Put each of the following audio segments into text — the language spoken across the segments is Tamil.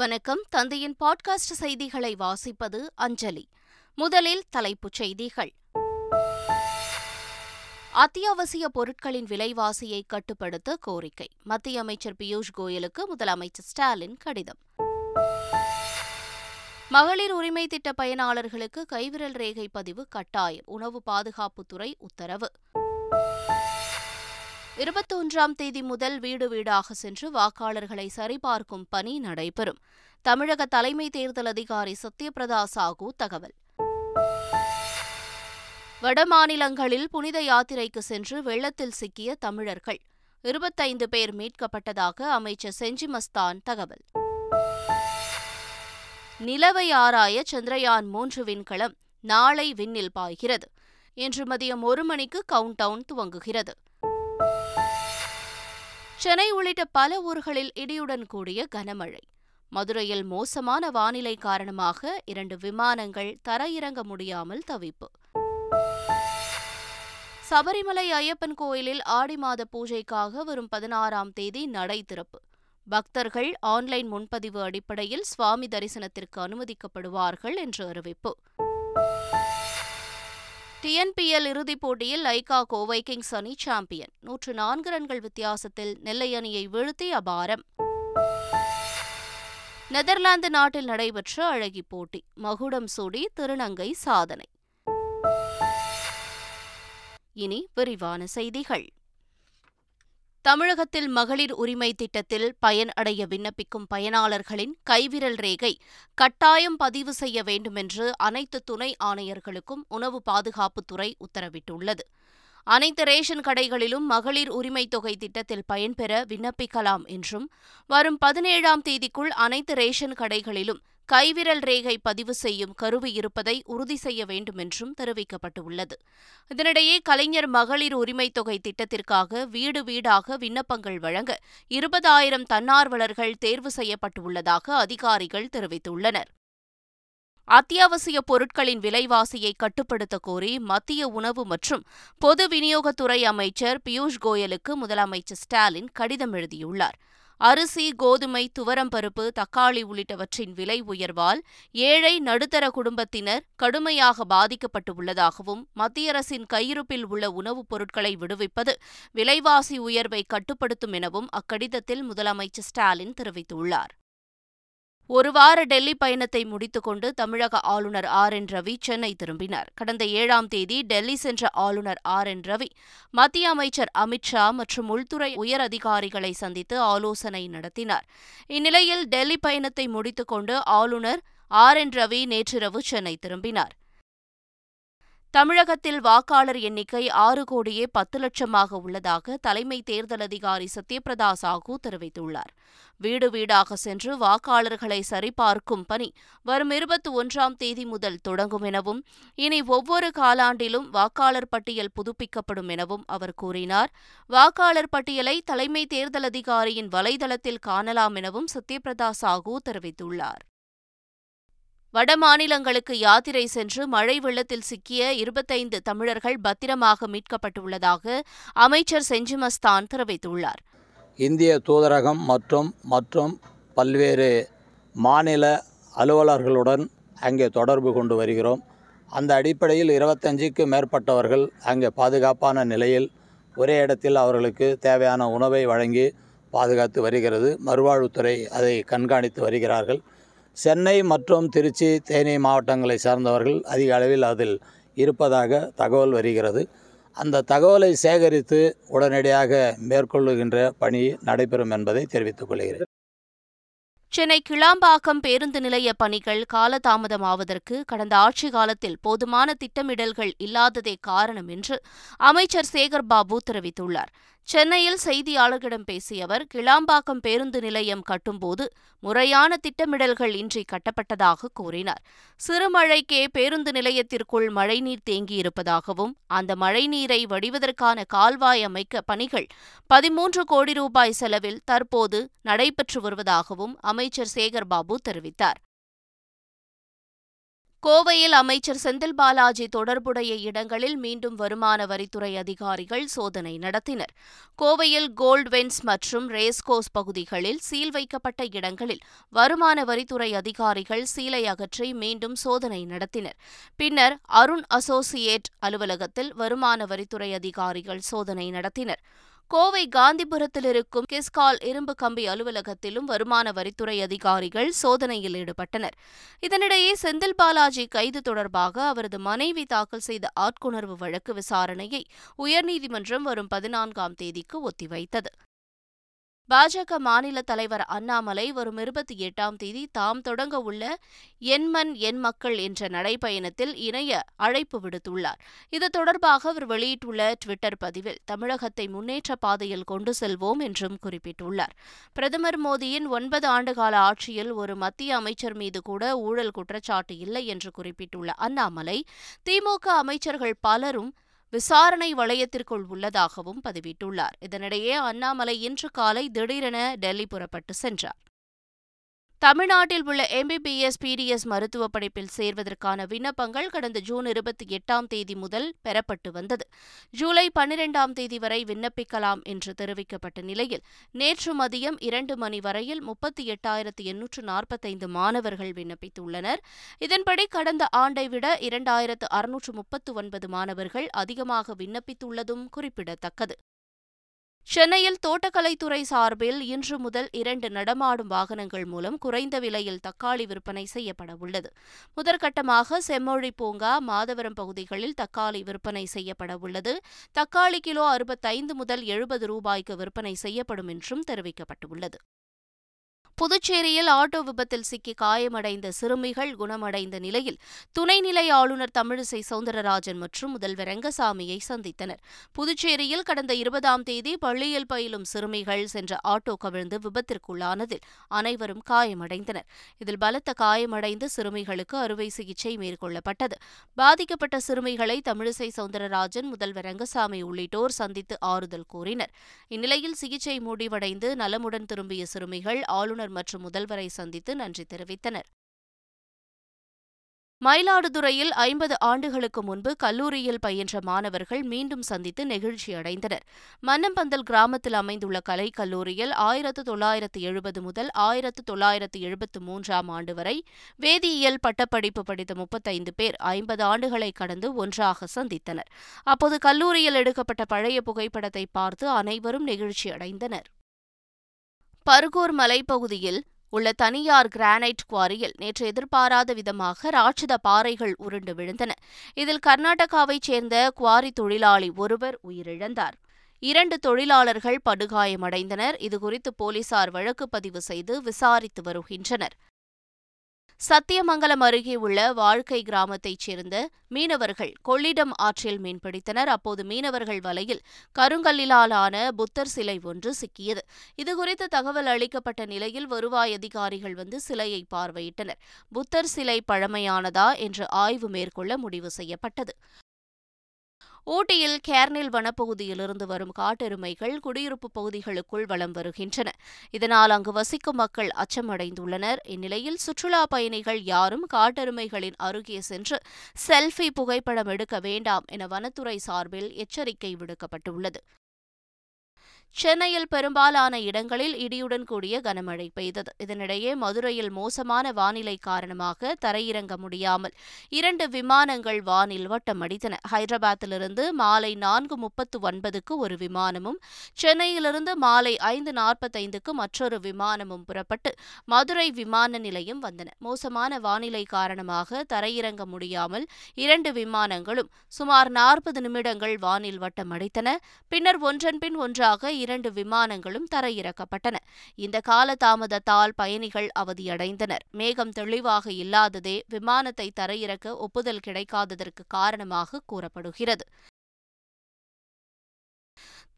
வணக்கம். தந்தையின் பாட்காஸ்ட் செய்திகளை வாசிப்பது அஞ்சலி. முதலில் தலைப்புச் செய்திகள். அத்தியாவசிய பொருட்களின் விலைவாசியை கட்டுப்படுத்த கோரிக்கை. மத்திய அமைச்சர் பியூஷ் கோயலுக்கு முதலமைச்சர் ஸ்டாலின் கடிதம். மகளிர் உரிமை திட்ட பயனாளர்களுக்கு கைவிரல் ரேகை பதிவு கட்டாயம். உணவு பாதுகாப்புத்துறை உத்தரவு. 21ஆம் தேதி முதல் வீடு வீடாக சென்று வாக்காளர்களை சரிபார்க்கும் பணி நடைபெறும். தமிழக தலைமை தேர்தல் அதிகாரி சத்யபிரதா சாஹூ தகவல். வடமாநிலங்களில் புனித யாத்திரைக்கு சென்று வெள்ளத்தில் சிக்கிய தமிழர்கள் 25 பேர் மீட்கப்பட்டதாக அமைச்சர் செஞ்சி மஸ்தான் தகவல். நிலவை ஆராய சந்திரயான் 3 விண்கலம் நாளை விண்ணில் பாய்கிறது. இன்று மதியம் 1 மணிக்கு கவுண்டவுன் துவங்குகிறது. சென்னை உள்ளிட்ட பல ஊர்களில் இடியுடன் கூடிய கனமழை. மதுரையில் மோசமான வானிலை காரணமாக 2 விமானங்கள் தரையிறங்க முடியாமல் தவிப்பு. சபரிமலை ஐயப்பன் கோயிலில் ஆடி மாத பூஜைக்காக வரும் 16ஆம் தேதி நடை திறப்பு. பக்தர்கள் ஆன்லைன் முன்பதிவு அடிப்படையில் சுவாமி தரிசனத்திற்கு அனுமதிக்கப்படுவார்கள் என்று அறிவிப்பு. TNPL இறுதிப் போட்டியில் லைகா கோவை கிங்ஸ் அணி சாம்பியன். 104 ரன்கள் வித்தியாசத்தில் நெல்லை அணியை வீழ்த்தி அபாரம். நெதர்லாந்து நாட்டில் நடைபெற்ற அழகி போட்டி. மகுடம் சூடி திருநங்கை சாதனை. இனி விரிவான செய்திகள். தமிழகத்தில் மகளிர் உரிமை திட்டத்தில் பயன் அடைய விண்ணப்பிக்கும் பயனாளர்களின் கைவிரல் ரேகை கட்டாயம் பதிவு செய்ய வேண்டுமென்று அனைத்து துணை ஆணையர்களுக்கும் உணவு பாதுகாப்புத்துறை உத்தரவிட்டுள்ளது. அனைத்து ரேஷன் கடைகளிலும் மகளிர் உரிமைத் தொகை திட்டத்தில் பயன்பெற விண்ணப்பிக்கலாம் என்றும் வரும் 17ஆம் தேதிக்குள் அனைத்து ரேஷன் கடைகளிலும் கைவிரல் ரேகை பதிவு செய்யும் கருவி இருப்பதை உறுதி செய்ய வேண்டும் என்றும் தெரிவிக்கப்பட்டுள்ளது. இதனிடையே கலைஞர் மகளிர் உரிமைத் தொகை திட்டத்திற்காக வீடு வீடாக விண்ணப்பங்கள் வழங்க 20,000 தன்னார்வலர்கள் தேர்வு செய்யப்பட்டுள்ளதாக அதிகாரிகள் தெரிவித்துள்ளனர். அத்தியாவசிய பொருட்களின் விலைவாசியை கட்டுப்படுத்த கோரி மத்திய உணவு மற்றும் பொது விநியோகத்துறை அமைச்சர் பியூஷ் கோயலுக்கு முதலமைச்சர் ஸ்டாலின் கடிதம் எழுதியுள்ளார். அரிசி, கோதுமை, துவரம்பருப்பு, தக்காளி உள்ளிட்டவற்றின் விலை உயர்வால் ஏழை நடுத்தர குடும்பத்தினர் கடுமையாக பாதிக்கப்பட்டுள்ளதாகவும் மத்திய அரசின் கையிருப்பில் உள்ள உணவுப் பொருட்களை விடுவிப்பது விலைவாசி உயர்வை கட்டுப்படுத்தும் எனவும் அக்கடிதத்தில் முதலமைச்சர் ஸ்டாலின் தெரிவித்துள்ளார். ஒருவார டெல்லி பயணத்தை முடித்துக்கொண்டு தமிழக ஆளுநர் RN Ravi சென்னை திரும்பினார். கடந்த 7ஆம் தேதி டெல்லி சென்ற ஆளுநர் RN Ravi மத்திய அமைச்சர் அமித் ஷா மற்றும் உள்துறை உயர் அதிகாரிகளை சந்தித்து ஆலோசனை நடத்தினார். இந்நிலையில் டெல்லி பயணத்தை முடித்துக்கொண்டு ஆளுநர் RN Ravi நேற்றிரவு சென்னை திரும்பினார். தமிழகத்தில் வாக்காளர் எண்ணிக்கை 6,10,00,000 உள்ளதாக தலைமை தேர்தல் அதிகாரி சத்யபிரதா சாஹூ தெரிவித்துள்ளார். வீடு வீடாக சென்று வாக்காளர்களை சரிபார்க்கும் பணி வரும் 21ஆம் தேதி முதல் தொடங்கும் எனவும் இனி ஒவ்வொரு காலாண்டிலும் வாக்காளர் பட்டியல் புதுப்பிக்கப்படும் எனவும் அவர் கூறினார். வாக்காளர் பட்டியலை தலைமை தேர்தல் அதிகாரியின் வலைதளத்தில் காணலாம் எனவும் சத்யபிரதா சாஹூ தெரிவித்துள்ளார். வடமாநிலங்களுக்கு யாத்திரை சென்று மழை வெள்ளத்தில் சிக்கிய 25 தமிழர்கள் பத்திரமாக மீட்கப்பட்டுள்ளதாக அமைச்சர் செஞ்சி மஸ்தான் தெரிவித்துள்ளார். இந்திய தூதரகம் மற்றும் பல்வேறு மாநில அலுவலர்களுடன் அங்கே தொடர்பு கொண்டு வருகிறோம். அந்த அடிப்படையில் 25க்கும் மேற்பட்டவர்கள் அங்கே பாதுகாப்பான நிலையில் ஒரே இடத்தில் அவர்களுக்கு தேவையான உணவை வழங்கி பாதுகாத்து வருகிறது. மறுவாழ்வுத்துறை அதை கண்காணித்து வருகிறார்கள். சென்னை மற்றும் திருச்சி, தேனி மாவட்டங்களை சார்ந்தவர்கள் அதிக அளவில் அதில் இருப்பதாக தகவல் வருகிறது. அந்த தகவலை சேகரித்து உடனடியாக மேற்கொள்ளுகின்ற பணி நடைபெறும் என்பதை தெரிவித்துக் கொள்கிறேன். சென்னை கிளாம்பாக்கம் பேருந்து நிலைய பணிகள் காலதாமதமாவதற்கு கடந்த ஆட்சி காலத்தில் போதுமான திட்டமிடல்கள் இல்லாததே காரணம் என்று அமைச்சர் சேகர்பாபு தெரிவித்துள்ளார். சென்னையில் செய்தியாளர்களிடம் பேசிய அவர், கிளாம்பாக்கம் பேருந்து நிலையம் கட்டும்போது முறையான திட்டமிடல்கள் இன்றி கட்டப்பட்டதாக கூறினார். சிறுமழைக்கே பேருந்து நிலையத்திற்குள் மழைநீர் தேங்கியிருப்பதாகவும் அந்த மழைநீரை வடிவதற்கான கால்வாய் அமைக்க பணிகள் 13 கோடி ரூபாய் செலவில் தற்போது நடைபெற்று வருவதாகவும் அமைச்சர் சேகர்பாபு தெரிவித்தார். கோவையில் அமைச்சர் செந்தில் பாலாஜி தொடர்புடைய இடங்களில் மீண்டும் வருமான வரித்துறை அதிகாரிகள் சோதனை நடத்தினர். கோவையில் கோல்ட்வென்ஸ் மற்றும் ரேஸ்கோஸ் பகுதிகளில் சீல் வைக்கப்பட்ட இடங்களில் வருமான வரித்துறை அதிகாரிகள் சீலை அகற்றி மீண்டும் சோதனை நடத்தினர். பின்னர் அருண் அசோசியேட் அலுவலகத்தில் வருமான வரித்துறை அதிகாரிகள் சோதனை நடத்தினர். கோவை காந்திபுரத்தில் இருக்கும் கிஸ்கால் இரும்பு கம்பி அலுவலகத்திலும் வருமான வரித்துறை அதிகாரிகள் சோதனையில் ஈடுபட்டனர். இதனிடையே செந்தில் பாலாஜி கைது தொடர்பாக அவரது மனைவி தாக்கல் செய்த ஆட்கொணர்வு வழக்கு விசாரணையை உயர்நீதிமன்றம் வரும் 14ஆம் தேதிக்கு ஒத்திவைத்தது. பாஜக மாநில தலைவர் அண்ணாமலை வரும் 28ஆம் தேதி தாம் தொடங்க உள்ள என்மன் என் மக்கள் என்ற நடைப்பயணத்தில் இணைய அழைப்பு விடுத்துள்ளார். இது தொடர்பாக அவர் வெளியிட்டுள்ள ட்விட்டர் பதிவில் தமிழகத்தை முன்னேற்ற பாதையில் கொண்டு செல்வோம் என்றும் குறிப்பிட்டுள்ளார். பிரதமர் மோடியின் 9 ஆண்டுகால ஆட்சியில் ஒரு மத்திய அமைச்சர் மீது கூட ஊழல் குற்றச்சாட்டு இல்லை என்று குறிப்பிட்டுள்ள அண்ணாமலை, திமுக அமைச்சர்கள் பலரும் விசாரணை வளையத்திற்குள் உள்ளதாகவும் பதிவிட்டுள்ளார். இதனிடையே அண்ணாமலை இன்று காலை திடீரென டெல்லி புறப்பட்டு சென்றார். தமிழ்நாட்டில் உள்ள MBBS PDS மருத்துவ படிப்பில் சேர்வதற்கான விண்ணப்பங்கள் கடந்த ஜூன் 28ஆம் தேதி முதல் பெறப்பட்டு வந்தது. ஜூலை 12ஆம் தேதி வரை விண்ணப்பிக்கலாம் என்று தெரிவிக்கப்பட்ட நிலையில் நேற்று மதியம் 2 மணி வரையில் 38,845 மாணவர்கள் விண்ணப்பித்துள்ளனர். இதன்படி கடந்த ஆண்டை விட 2,639 மாணவர்கள் அதிகமாக விண்ணப்பித்துள்ளதும் குறிப்பிடத்தக்கது. சென்னையில் தோட்டக்கலைத்துறை சார்பில் இன்று முதல் 2 நடமாடும் வாகனங்கள் மூலம் குறைந்த விலையில் தக்காளி விற்பனை செய்யப்பட உள்ளது. முதற்கட்டமாக செம்மொழி பூங்கா, மாதவரம் பகுதிகளில் தக்காளி விற்பனை செய்யப்பட உள்ளது. தக்காளி கிலோ 65 முதல் 70 ரூபாய்க்கு விற்பனை செய்யப்படும் என்றும் தெரிவிக்கப்பட்டுள்ளது. புதுச்சேரியில் ஆட்டோ விபத்தில் சிக்கி காயமடைந்த சிறுமிகள் குணமடைந்த நிலையில் துணைநிலை ஆளுநர் தாமிழிசை சவுந்தரராஜன் மற்றும் முதல்வர் ரங்கசாமியை சந்தித்தனர். புதுச்சேரியில் கடந்த 20ஆம் தேதி பள்ளியில் பயிலும் சிறுமிகள் சென்ற ஆட்டோ கவிழ்ந்து விபத்திற்குள்ளானதில் அனைவரும் காயமடைந்தனர். இதில் பலத்த காயமடைந்த சிறுமிகளுக்கு அறுவை சிகிச்சை மேற்கொள்ளப்பட்டது. பாதிக்கப்பட்ட சிறுமிகளை தாமிழிசை சவுந்தரராஜன், முதல்வர் ரங்கசாமி உள்ளிட்டோர் சந்தித்து ஆறுதல் கூறினர். இந்நிலையில் சிகிச்சை முடிவடைந்து நலமுடன் திரும்பிய சிறுமிகள் ஆளுநர் மற்றும் முதல்வரை சந்தித்து நன்றி தெரிவித்தனர். மயிலாடுதுறையில் 50 ஆண்டுகளுக்கு முன்பு கல்லூரியில் பயின்ற மாணவர்கள் மீண்டும் சந்தித்து நெகிழ்ச்சியடைந்தனர். மன்னம்பந்தல் கிராமத்தில் அமைந்துள்ள கலைக்கல்லூரியில் 1970 முதல் 1973ஆம் ஆண்டு வரை வேதியியல் பட்டப்படிப்பு படித்த 35 பேர் 50 ஆண்டுகளை கடந்து ஒன்றாக சந்தித்தனர். அப்போது கல்லூரியில் எடுக்கப்பட்ட பழைய புகைப்படத்தை பார்த்து அனைவரும் நெகிழ்ச்சியடைந்தனர். பர்கூர் மலைப்பகுதியில் உள்ள தனியார் கிரானைட் குவாரியில் நேற்று எதிர்பாராத விதமாக ராட்சத பாறைகள் உருண்டு விழுந்தன. இதில் கர்நாடகாவைச் சேர்ந்த குவாரி தொழிலாளி ஒருவர் உயிரிழந்தார். 2 தொழிலாளர்கள் படுகாயமடைந்தனர். இதுகுறித்து போலீசார் வழக்கு பதிவு செய்து விசாரித்து வருகின்றனர். சத்தியமங்கலம் அருகே உள்ள வாழ்க்கை கிராமத்தைச் சேர்ந்த மீனவர்கள் கொள்ளிடம் ஆற்றில் மீன்பிடித்தனர். அப்போது மீனவர்கள் வலையில் கருங்கல்லிலான புத்தர் சிலை ஒன்று சிக்கியது. இதுகுறித்து தகவல் அளிக்கப்பட்ட நிலையில் வருவாய் அதிகாரிகள் வந்து சிலையை பார்வையிட்டனர். புத்தர் சிலை பழமையானதா என்று ஆய்வு மேற்கொள்ள முடிவு செய்யப்பட்டது. ஊட்டியில் கேர்னில் வனப்பகுதியிலிருந்து வரும் காட்டெருமைகள் குடியிருப்பு பகுதிகளுக்குள் வலம் வருகின்றன. இதனால் அங்கு வசிக்கும் மக்கள் அச்சமடைந்துள்ளனர். இந்நிலையில் சுற்றுலா பயணிகள் யாரும் காட்டெருமைகளின் அருகே சென்று செல்ஃபி புகைப்படம் எடுக்க வேண்டாம் என வனத்துறை சார்பில் எச்சரிக்கை விடுக்கப்பட்டுள்ளது. சென்னையில் பெரும்பாலான இடங்களில் இடியுடன் கூடிய கனமழை பெய்தது. இதனிடையே மதுரையில் மோசமான வானிலை காரணமாக தரையிறங்க முடியாமல் 2 விமானங்கள் வானில் வட்டமடித்தன. ஹைதராபாத்திலிருந்து மாலை 4:39க்கு ஒரு விமானமும், சென்னையிலிருந்து மாலை 5:45க்கு மற்றொரு விமானமும் புறப்பட்டு மதுரை விமான நிலையம் வந்தன. மோசமான வானிலை காரணமாக தரையிறங்க முடியாமல் 2 விமானங்களும் சுமார் 40 நிமிடங்கள் வானில் வட்டமடித்தன. பின்னர் ஒன்றன்பின் ஒன்றாக 2 விமானங்களும் தரையிறக்கப்பட்டன. இந்த கால தாமதத்தால் பயணிகள் அவதியடைந்தனர். மேகம் தெளிவாக இல்லாததே விமானத்தை தரையிறக்க ஒப்புதல் கிடைக்காததற்கு காரணமாக கூறப்படுகிறது.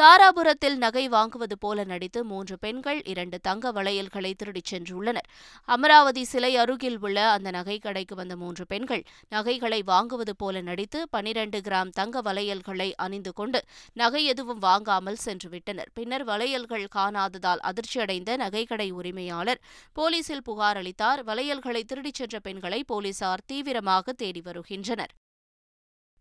தாராபுரத்தில் நகை வாங்குவது போல நடித்து 3 பெண்கள் 2 தங்க வளையல்களை திருடிச் சென்றுள்ளனர். அமராவதி சிலை அருகில் உள்ள அந்த நகை கடைக்கு வந்த 3 பெண்கள் நகைகளை வாங்குவது போல நடித்து 12 கிராம் தங்க வளையல்களை அணிந்து கொண்டு நகை எதுவும் வாங்காமல் சென்றுவிட்டனர். பின்னர் வளையல்கள் காணாததால் அதிர்ச்சியடைந்த நகைக்கடை உரிமையாளர் போலீசில் புகார் அளித்தார். வளையல்களை திருடிச் சென்ற பெண்களை போலீசார் தீவிரமாக தேடி வருகின்றனர்.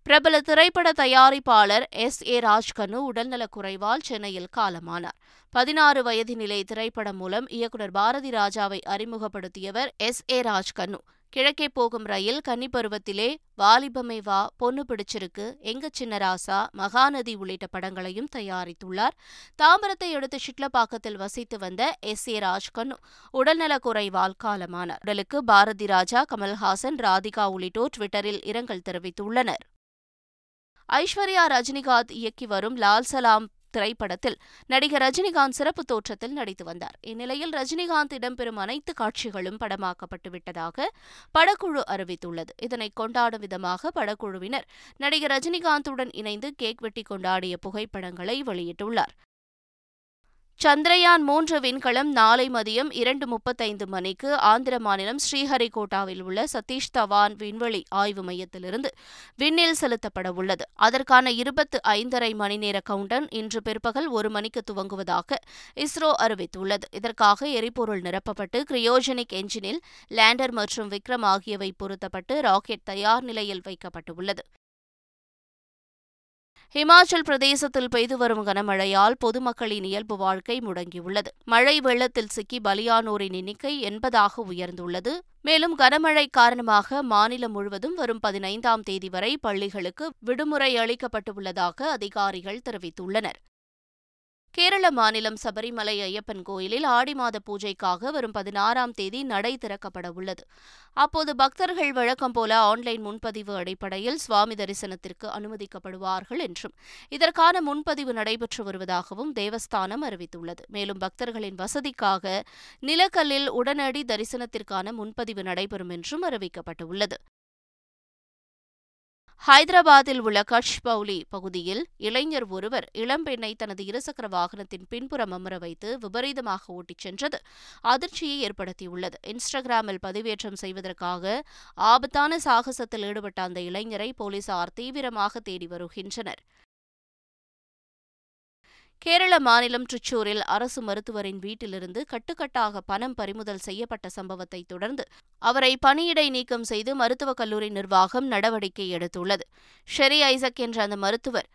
பிரபல திரைப்பட தயாரிப்பாளர் எஸ் ஏ ராஜ்கன்னு உடல்நலக் குறைவால் சென்னையில் காலமானார். 16 வயதினிலே திரைப்படம் மூலம் இயக்குநர் பாரதி ராஜாவை அறிமுகப்படுத்தியவர் எஸ் ஏ ராஜ்கன்னு. கிழக்கே போகும் ரயில், கன்னிப்பருவத்திலே, வாலிபமே வா, பொண்ணு பிடிச்சிருக்கு, எங்க சின்னராசா, மகாநதி உள்ளிட்ட படங்களையும் தயாரித்துள்ளார். தாம்பரத்தை அடுத்த சிட்லப்பாக்கத்தில் வசித்து வந்த எஸ் ஏ ராஜ்கன்னு உடல்நலக் குறைவால் காலமானார். உடலுக்கு பாரதி ராஜா, கமல்ஹாசன், ராதிகா உள்ளிட்டோர் ட்விட்டரில் இரங்கல் தெரிவித்துள்ளனர். ஐஸ்வர்யா ரஜினிகாந்த் இயக்கி வரும் லால் சலாம் திரைப்படத்தில் நடிகர் ரஜினிகாந்த் சிறப்பு தோற்றத்தில் நடித்து வந்தார். இந்நிலையில் ரஜினிகாந்த் இடம்பெறும் அனைத்து காட்சிகளும் படமாக்கப்பட்டு விட்டதாக படக்குழு அறிவித்துள்ளது. இதனை கொண்டாடும் விதமாக படக்குழுவினர் நடிகர் ரஜினிகாந்துடன் இணைந்து கேக் வெட்டி கொண்டாடிய புகைப்படங்களை வெளியிட்டுள்ளார். சந்திரயான் 3 விண்கலம் நாளை மதியம் 2:35 மணிக்கு ஆந்திர மாநிலம் ஸ்ரீஹரிகோட்டாவில் உள்ள சதீஷ் தவான் விண்வெளி ஆய்வு மையத்திலிருந்து விண்ணில் செலுத்தப்பட உள்ளது. அதற்கான 25.5 மணி நேர கவுண்டன் இன்று பிற்பகல் 1 மணிக்கு துவங்குவதாக இஸ்ரோ அறிவித்துள்ளது. இதற்காக எரிபொருள் நிரப்பப்பட்டு கிரியோஜெனிக் என்ஜினில் லேண்டர் மற்றும் விக்ரம் ஆகியவை பொருத்தப்பட்டு ராக்கெட் தயார் நிலையில் வைக்கப்பட்டுள்ளது. ஹிமாச்சல் பிரதேசத்தில் பெய்து வரும் கனமழையால் பொதுமக்களின் இயல்பு வாழ்க்கை முடங்கியுள்ளது. மழை வெள்ளத்தில் சிக்கி பலியானோரின் எண்ணிக்கை 80ஆக உயர்ந்துள்ளது. மேலும் கனமழை காரணமாக மாநிலம் முழுவதும் வரும் 15ஆம் தேதி வரை பள்ளிகளுக்கு விடுமுறை அளிக்கப்பட்டுள்ளதாக அதிகாரிகள் தெரிவித்துள்ளனர். கேரள மாநிலம் சபரிமலை ஐயப்பன் கோயிலில் ஆடி மாத பூஜைக்காக வரும் 16ஆம் தேதி நடை திறக்கப்பட உள்ளது. அப்போது பக்தர்கள் வழக்கம் போல ஆன்லைன் முன்பதிவு அடிப்படையில் சுவாமி தரிசனத்திற்கு அனுமதிக்கப்படுவார்கள் என்றும் இதற்கான முன்பதிவு நடைபெற்று வருவதாகவும் தேவஸ்தானம் அறிவித்துள்ளது. மேலும் பக்தர்களின் வசதிக்காக நிலக்கல்லில் உடனடி தரிசனத்திற்கான முன்பதிவு நடைபெறும் என்றும் அறிவிக்கப்பட்டுள்ளது. ஹைதராபாத்தில் உள்ள கட்ச் பவுலி பகுதியில் இளைஞர் ஒருவர் இளம்பெண்ணை தனது இருசக்கர வாகனத்தின் பின்புறம் அமர வைத்து விபரீதமாக ஓட்டிச் சென்றது அதிர்ச்சியை ஏற்படுத்தியுள்ளது. இன்ஸ்டாகிராமில் பதிவேற்றம் செய்வதற்காக ஆபத்தான சாகசத்தில் ஈடுபட்ட அந்த இளைஞரை போலீசார் தீவிரமாக தேடி வருகின்றனர். கேரள மாநிலம் ட்ரிச்சூரில் அரசு மருத்துவரின் வீட்டிலிருந்து கட்டுக்கட்டாக பணம் பறிமுதல் செய்யப்பட்ட சம்பவத்தை தொடர்ந்து அவரை பணியிடை நீக்கம் செய்து மருத்துவக் கல்லூரி நிர்வாகம் நடவடிக்கை எடுத்துள்ளது. ஷெரி ஐசக் என்ற அந்த மருத்துவர்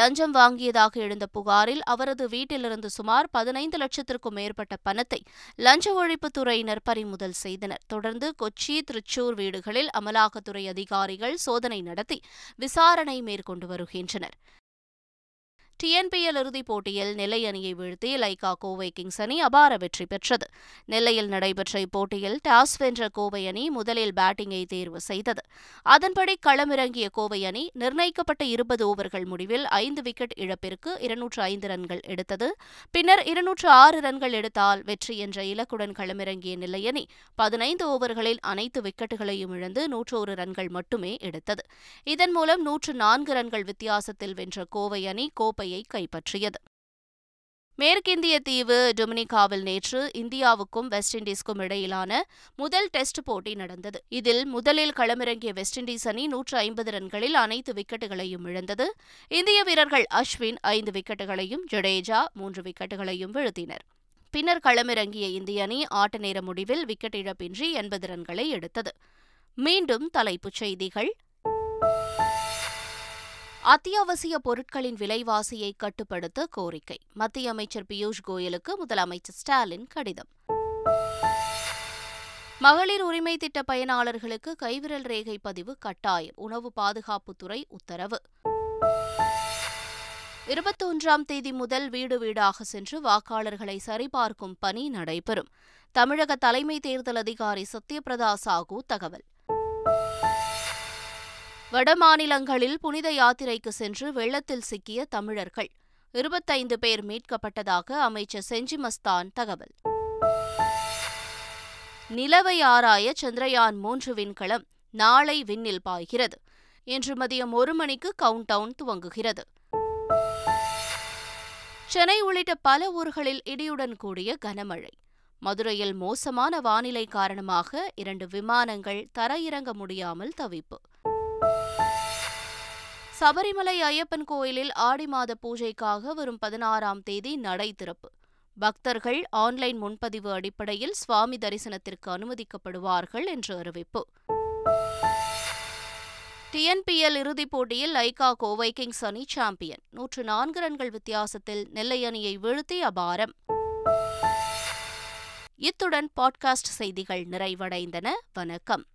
லஞ்சம் வாங்கியதாக எழுந்த புகாரில் அவரது வீட்டிலிருந்து சுமார் 15 லட்சத்திற்கும் மேற்பட்ட பணத்தை லஞ்ச ஒழிப்புத்துறையினர் பறிமுதல் செய்தனர். தொடர்ந்து கொச்சி, திருச்சூர் வீடுகளில் அமலாக்கத்துறை அதிகாரிகள் சோதனை நடத்தி விசாரணை மேற்கொண்டு வருகின்றனர். TNPL இறுதிப் போட்டியில் நெல்லை அணியை வீழ்த்தி லைகா கோவை கிங்ஸ் அணி அபார வெற்றி பெற்றது. நெல்லையில் நடைபெற்ற இப்போட்டியில் டாஸ் வென்ற கோவை அணி முதலில் பேட்டிங்கை தேர்வு செய்தது. அதன்படி களமிறங்கிய கோவை அணி நிர்ணயிக்கப்பட்ட 20 ஓவர்கள் முடிவில் 5 விக்கெட் இழப்பிற்கு 205 ரன்கள் எடுத்தது. பின்னர் 206 ரன்கள் எடுத்தால் வெற்றி என்ற இலக்குடன் களமிறங்கிய நெல்லை அணி 15 ஓவர்களில் அனைத்து விக்கெட்டுகளையும் இழந்து 101 ரன்கள் மட்டுமே எடுத்தது. இதன் மூலம் 104 ரன்கள் வித்தியாசத்தில் வென்ற கோவை அணி கோப்பை கைப்பற்றியது. மேற்கிந்திய தீவு டொமினிகாவில் நேற்று இந்தியாவுக்கும் வெஸ்ட் இண்டீஸ்க்கும் இடையிலான முதல் டெஸ்ட் போட்டி நடந்தது. இதில் முதலில் களமிறங்கிய வெஸ்ட் இண்டீஸ் அணி 150 ரன்களில் அனைத்து விக்கெட்டுகளையும் இழந்தது. இந்திய வீரர்கள் அஸ்வின் 5 விக்கெட்டுகளையும் ஜடேஜா 3 விக்கெட்டுகளையும் வீழ்த்தினர். பின்னர் களமிறங்கிய இந்திய அணி ஆட்ட நேர முடிவில் விக்கெட் இழப்பின்றி 80 ரன்களை எடுத்தது. மீண்டும் தலைப்புச் செய்திகள். அத்தியாவசிய பொருட்களின் விலைவாசியை கட்டுப்படுத்த கோரிக்கை. மத்திய அமைச்சர் பியூஷ் கோயலுக்கு முதலமைச்சர் ஸ்டாலின் கடிதம். மகளிர் உரிமை திட்ட பயனாளர்களுக்கு கைவிரல் ரேகை பதிவு கட்டாயம். உணவு பாதுகாப்புத்துறை உத்தரவு. 21ஆம் தேதி முதல் வீடு வீடாக சென்று வாக்காளர்களை சரிபார்க்கும் பணி நடைபெறும். தமிழக தலைமை தேர்தல் அதிகாரி சத்யபிரதா சாஹூ தகவல். வடமாநிலங்களில் புனித யாத்திரைக்கு சென்று வெள்ளத்தில் சிக்கிய தமிழர்கள் 25 பேர் மீட்கப்பட்டதாக அமைச்சர் செஞ்சி மஸ்தான் தகவல். நிலவை ஆராய சந்திரயான் 3 விண்கலம் நாளை விண்ணில் பாய்கிறது. இன்று மதியம் 1 மணிக்கு கவுண்ட் டவுன் துவங்குகிறது. சென்னை உள்ளிட்ட பல ஊர்களில் இடியுடன் கூடிய கனமழை. மதுரையில் மோசமான வானிலை காரணமாக 2 விமானங்கள் தரையிறங்க முடியாமல் தவிப்பு. சபரிமலை ஐயப்பன் கோயிலில் ஆடி மாத பூஜைக்காக வரும் 16ஆம் தேதி நடை திறப்பு. பக்தர்கள் ஆன்லைன் முன்பதிவு அடிப்படையில் சுவாமி தரிசனத்திற்கு அனுமதிக்கப்படுவார்கள் என்று அறிவிப்பு. TNPL இறுதிப் போட்டியில் லைகா கோவை கிங்ஸ் அணி சாம்பியன். 104 ரன்கள் வித்தியாசத்தில் நெல்லை அணியை வீழ்த்தி அபாரம். இத்துடன் பாட்காஸ்ட் செய்திகள் நிறைவடைந்தன. வணக்கம்.